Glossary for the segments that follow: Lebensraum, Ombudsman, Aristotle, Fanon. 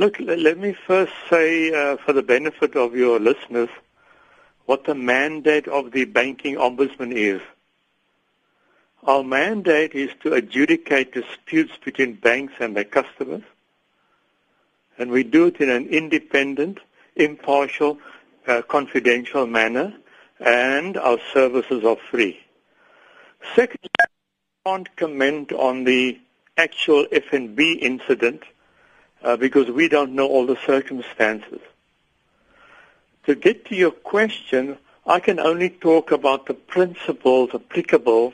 Look, let me first say, for the benefit of your listeners, what the mandate of the banking ombudsman is. Our mandate is to adjudicate disputes between banks and their customers, and we do it in an independent, impartial, confidential manner, and our services are free. Secondly, I can't comment on the actual F&B incident because we don't know all the circumstances. To get to your question, I can only talk about the principles applicable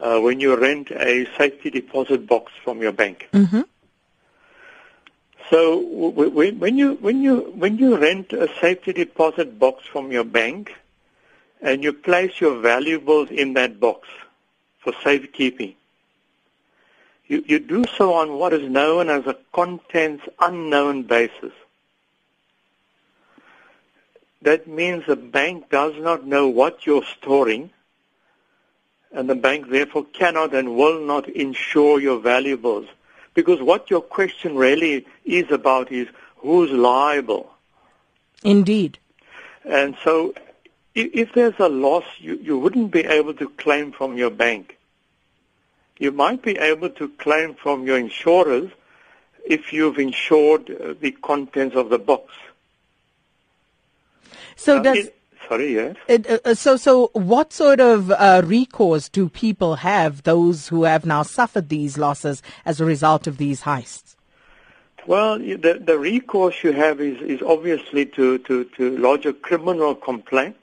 when you rent a safety deposit box from your bank. Mm-hmm. So when you rent a safety deposit box from your bank, and you place your valuables in that box for safekeeping, you do so on what is known as a contents unknown basis. That means the bank does not know what you're storing, and the bank therefore cannot and will not insure your valuables. Because what your question really is about is who's liable. Indeed. And so if there's a loss, you wouldn't be able to claim from your bank. You might be able to claim from your insurers if you've insured the contents of the box. So what sort of recourse do people have, those who have now suffered these losses as a result of these heists? Well, the recourse you have is obviously to lodge a criminal complaint,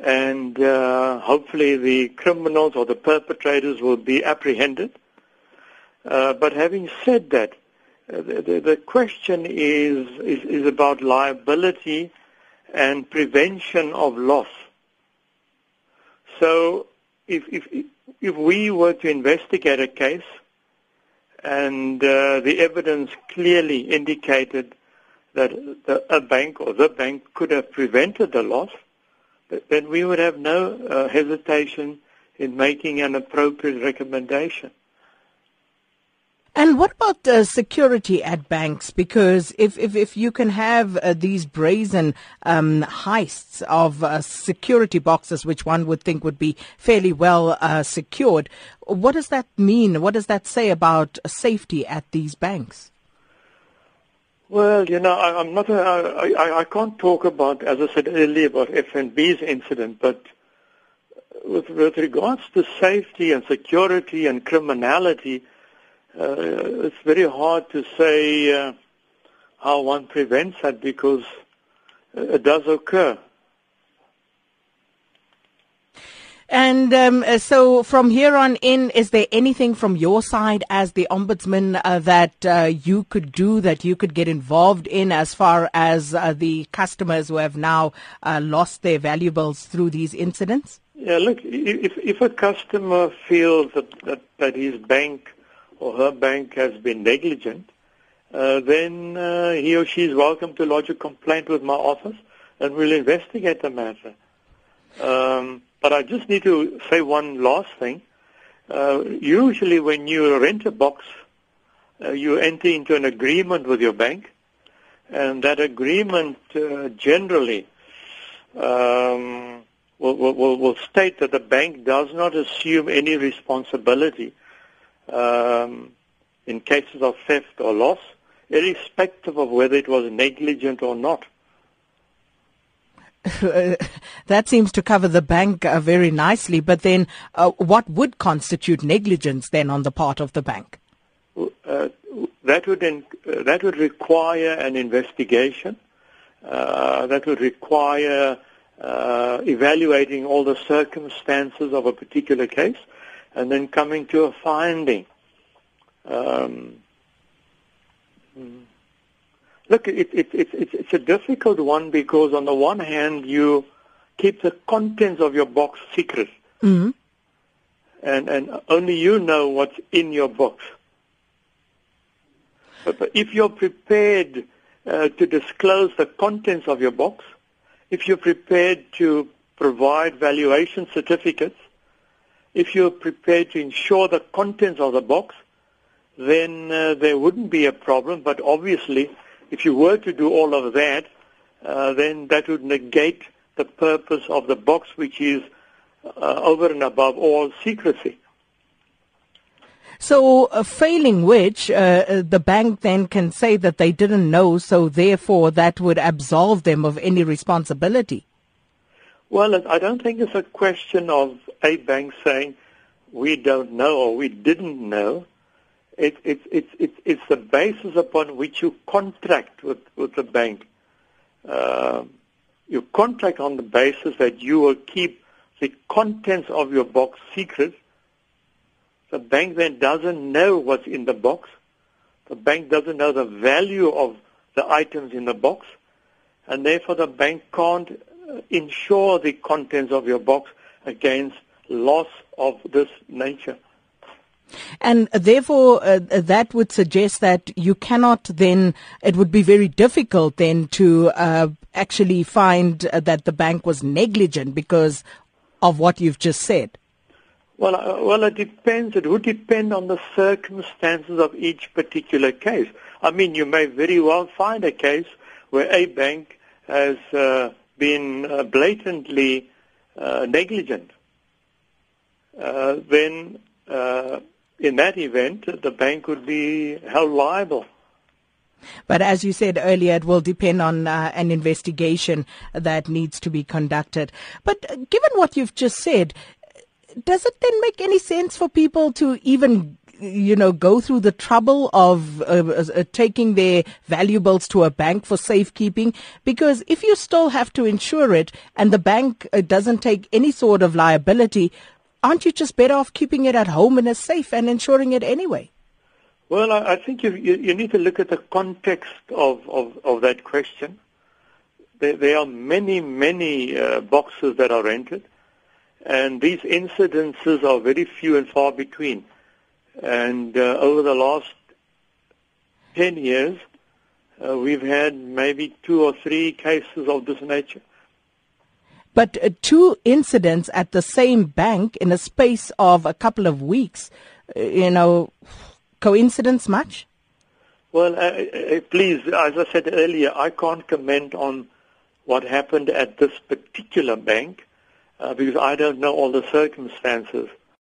and hopefully the criminals or the perpetrators will be apprehended. But having said that, the question is about liability and prevention of loss. So if we were to investigate a case and the evidence clearly indicated that the bank could have prevented the loss, then we would have no hesitation in making an appropriate recommendation. And what about security at banks? Because if you can have these brazen heists of security boxes, which one would think would be fairly well secured, what does that mean? What does that say about safety at these banks? Well, you know, I can't talk about, as I said earlier, about F&B's incident, but with regards to safety and security and criminality, it's very hard to say how one prevents that, because it does occur. And so from here on in, is there anything from your side as the Ombudsman that you could do, that you could get involved in, as far as the customers who have now lost their valuables through these incidents? Yeah, look, if a customer feels that his bank or her bank has been negligent, then he or she is welcome to lodge a complaint with my office, and we'll investigate the matter. But I just need to say one last thing. Usually when you rent a box, you enter into an agreement with your bank, and that agreement generally will state that the bank does not assume any responsibility in cases of theft or loss, irrespective of whether it was negligent or not. That seems to cover the bank very nicely, but then what would constitute negligence then on the part of the bank? That would require an investigation. That would require evaluating all the circumstances of a particular case, and then coming to a finding. Look, it's a difficult one, because on the one hand you keep the contents of your box secret, mm-hmm. and only you know what's in your box. But if you're prepared to disclose the contents of your box, if you're prepared to provide valuation certificates, if you're prepared to insure the contents of the box, then there wouldn't be a problem. But obviously, if you were to do all of that, then that would negate the purpose of the box, which is over and above all secrecy. So failing which, the bank then can say that they didn't know, so therefore that would absolve them of any responsibility. Well, I don't think it's a question of a bank saying we don't know or we didn't know. It's the basis upon which you contract with the bank. You contract on the basis that you will keep the contents of your box secret. The bank then doesn't know what's in the box. The bank doesn't know the value of the items in the box. And therefore the bank can't insure the contents of your box against loss of this nature. And therefore that would suggest that you cannot then, it would be very difficult then to actually find that the bank was negligent because of what you've just said. Well, it depends. It would depend on the circumstances of each particular case. I mean, you may very well find a case where a bank has been blatantly negligent. Then in that event, the bank would be held liable. But as you said earlier, it will depend on an investigation that needs to be conducted. But given what you've just said, does it then make any sense for people to even, you know, go through the trouble of taking their valuables to a bank for safekeeping? Because if you still have to insure it and the bank doesn't take any sort of liability, aren't you just better off keeping it at home in a safe and insuring it anyway? Well, I think you need to look at the context of that question. There are many boxes that are rented. And these incidences are very few and far between. And over the last 10 years, we've had maybe 2 or 3 cases of this nature. But 2 incidents at the same bank in a space of a couple of weeks, you know, coincidence much? Well, please, as I said earlier, I can't comment on what happened at this particular bank. Because I don't know all the circumstances.